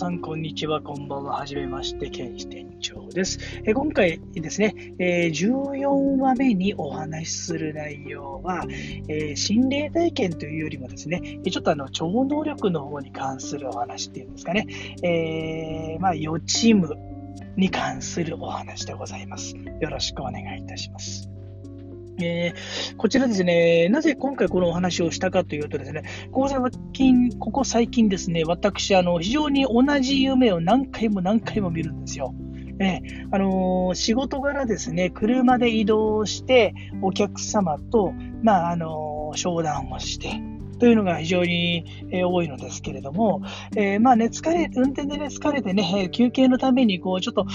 さんこんにちは、こんばんは、はじめまして、健志店長です。今回ですね、14話目にお話しする内容は、心霊体験というよりもですね、ちょっと超能力の方に関するお話っていうんですかね、予知夢に関するお話でございます。よろしくお願いいたします。こちらですね、なぜ今回このお話をしたかというとですね、ここ最近ですね、私非常に同じ夢を何回も見るんですよ。仕事柄ですね、車で移動してお客様と、商談をしてというのが非常に多いのですけれども、運転で疲れてね、休憩のためにちょっと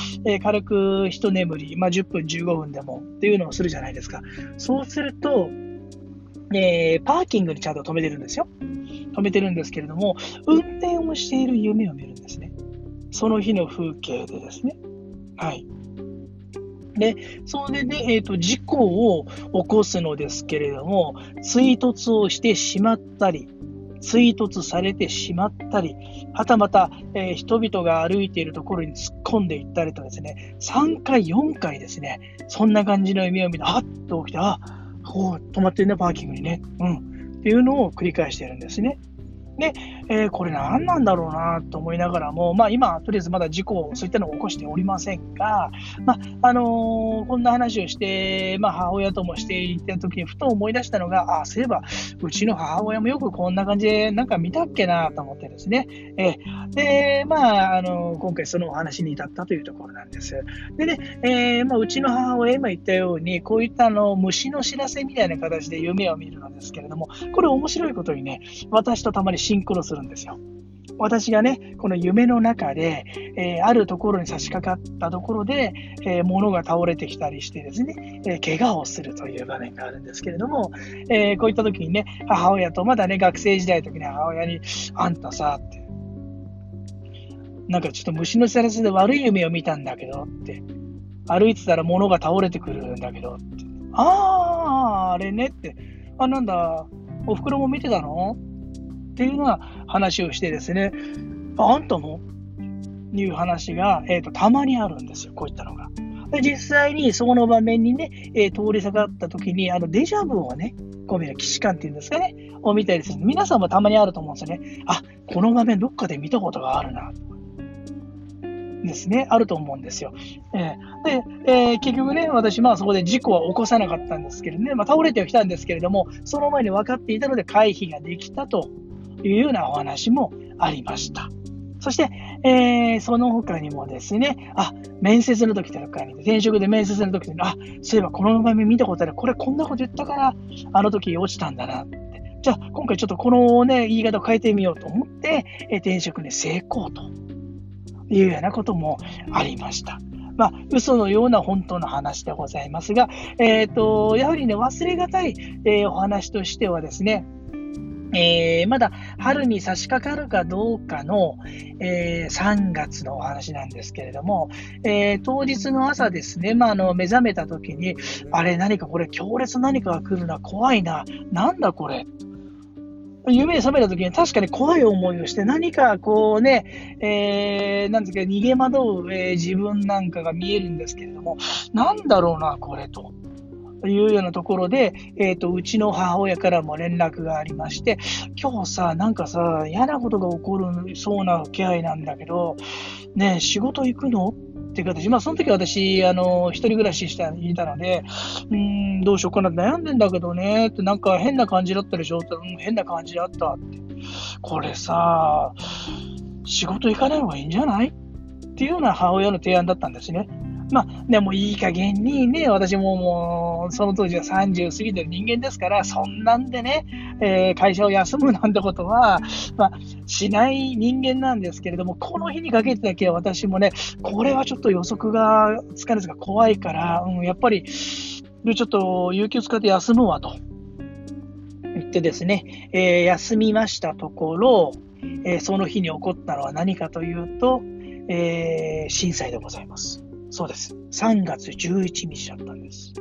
軽く一眠り、10分15分でもっていうのをするじゃないですか。そうすると、パーキングにちゃんと止めてるんですけれども、運転をしている夢を見るんですね。その日の風景でですね、はい。で、それで、事故を起こすのですけれども、追突をしてしまったり、追突されてしまったり、はたまた、人々が歩いているところに突っ込んでいったりとですね、3回、4回ですね、そんな感じの夢を見て、はっと起きて、止まってるね、パーキングにね、っていうのを繰り返しているんですね。で、これ何なんだろうなと思いながらも、今とりあえずまだ事故そういったのを起こしておりませんが、こんな話をして、母親ともしていた時にふと思い出したのが、そういえばうちの母親もよくこんな感じでなんか見たっけなと思ってですね、今回そのお話に至ったというところなんです。でね、うちの母親今言ったようにこういった虫の知らせみたいな形で夢を見るのですけれども、これ面白いことにね、私とたまにシンクロするんですよ。私がね、この夢の中で、あるところに差し掛かったところで、物が倒れてきたりしてですね、怪我をするという場面があるんですけれども、こういった時にね、母親とまだね、学生時代の時に母親に、あんたさって、なんかちょっと虫の知らせで悪い夢を見たんだけどって、歩いてたら物が倒れてくるんだけどって、あれねって、なんだお袋も見てたのっていうような話をしてですね、あんたもいう話が、たまにあるんですよ、こういったのが。で、実際にそこの場面にね、通りかかった時にデジャブをね、こう見る既視感っていうんですかね、を見たりする。皆さんもたまにあると思うんですよね。この場面どっかで見たことがあるなですね、あると思うんですよ。結局ね、私そこで事故は起こさなかったんですけどね、倒れてはきたんですけれども、その前に分かっていたので回避ができたというようなお話もありました。そして、その他にもですね、面接の時とかに、転職で面接の時に、そういえばこの場面見たことある、これこんなこと言ったからあの時落ちたんだなって、じゃあ今回ちょっとこのね言い方を変えてみようと思って、転職に成功というようなこともありました。嘘のような本当の話でございますが、やはりね、忘れがたい、お話としてはですね、まだ春に差し掛かるかどうかの、3月のお話なんですけれども、当日の朝ですね、目覚めた時に、何かこれ強烈何かが来るな、怖いな、なんだこれ、夢に覚めた時に確かに怖い思いをして、何か逃げ惑う、自分なんかが見えるんですけれども、なんだろうなこれというようなところで、うちの母親からも連絡がありまして、今日さ、なんかさ、嫌なことが起こるそうな気配なんだけどね、仕事行くのっていう形、その時私一人暮らししていたので、どうしようかな、悩んでんだけどねって、なんか変な感じだったでしょって、変な感じだったって、これさ、仕事行かない方がいいんじゃないっていうような母親の提案だったんですね。でもいい加減にね、私もうその当時は30過ぎてる人間ですから、そんなんでね、会社を休むなんてことは、しない人間なんですけれども、この日にかけてだけは私もね、これはちょっと予測がつかないですが怖いから、やっぱりちょっと有給使って休むわと言ってですね、休みましたところ、その日に起こったのは何かというと、震災でございます。そうです。3月11日だったんです。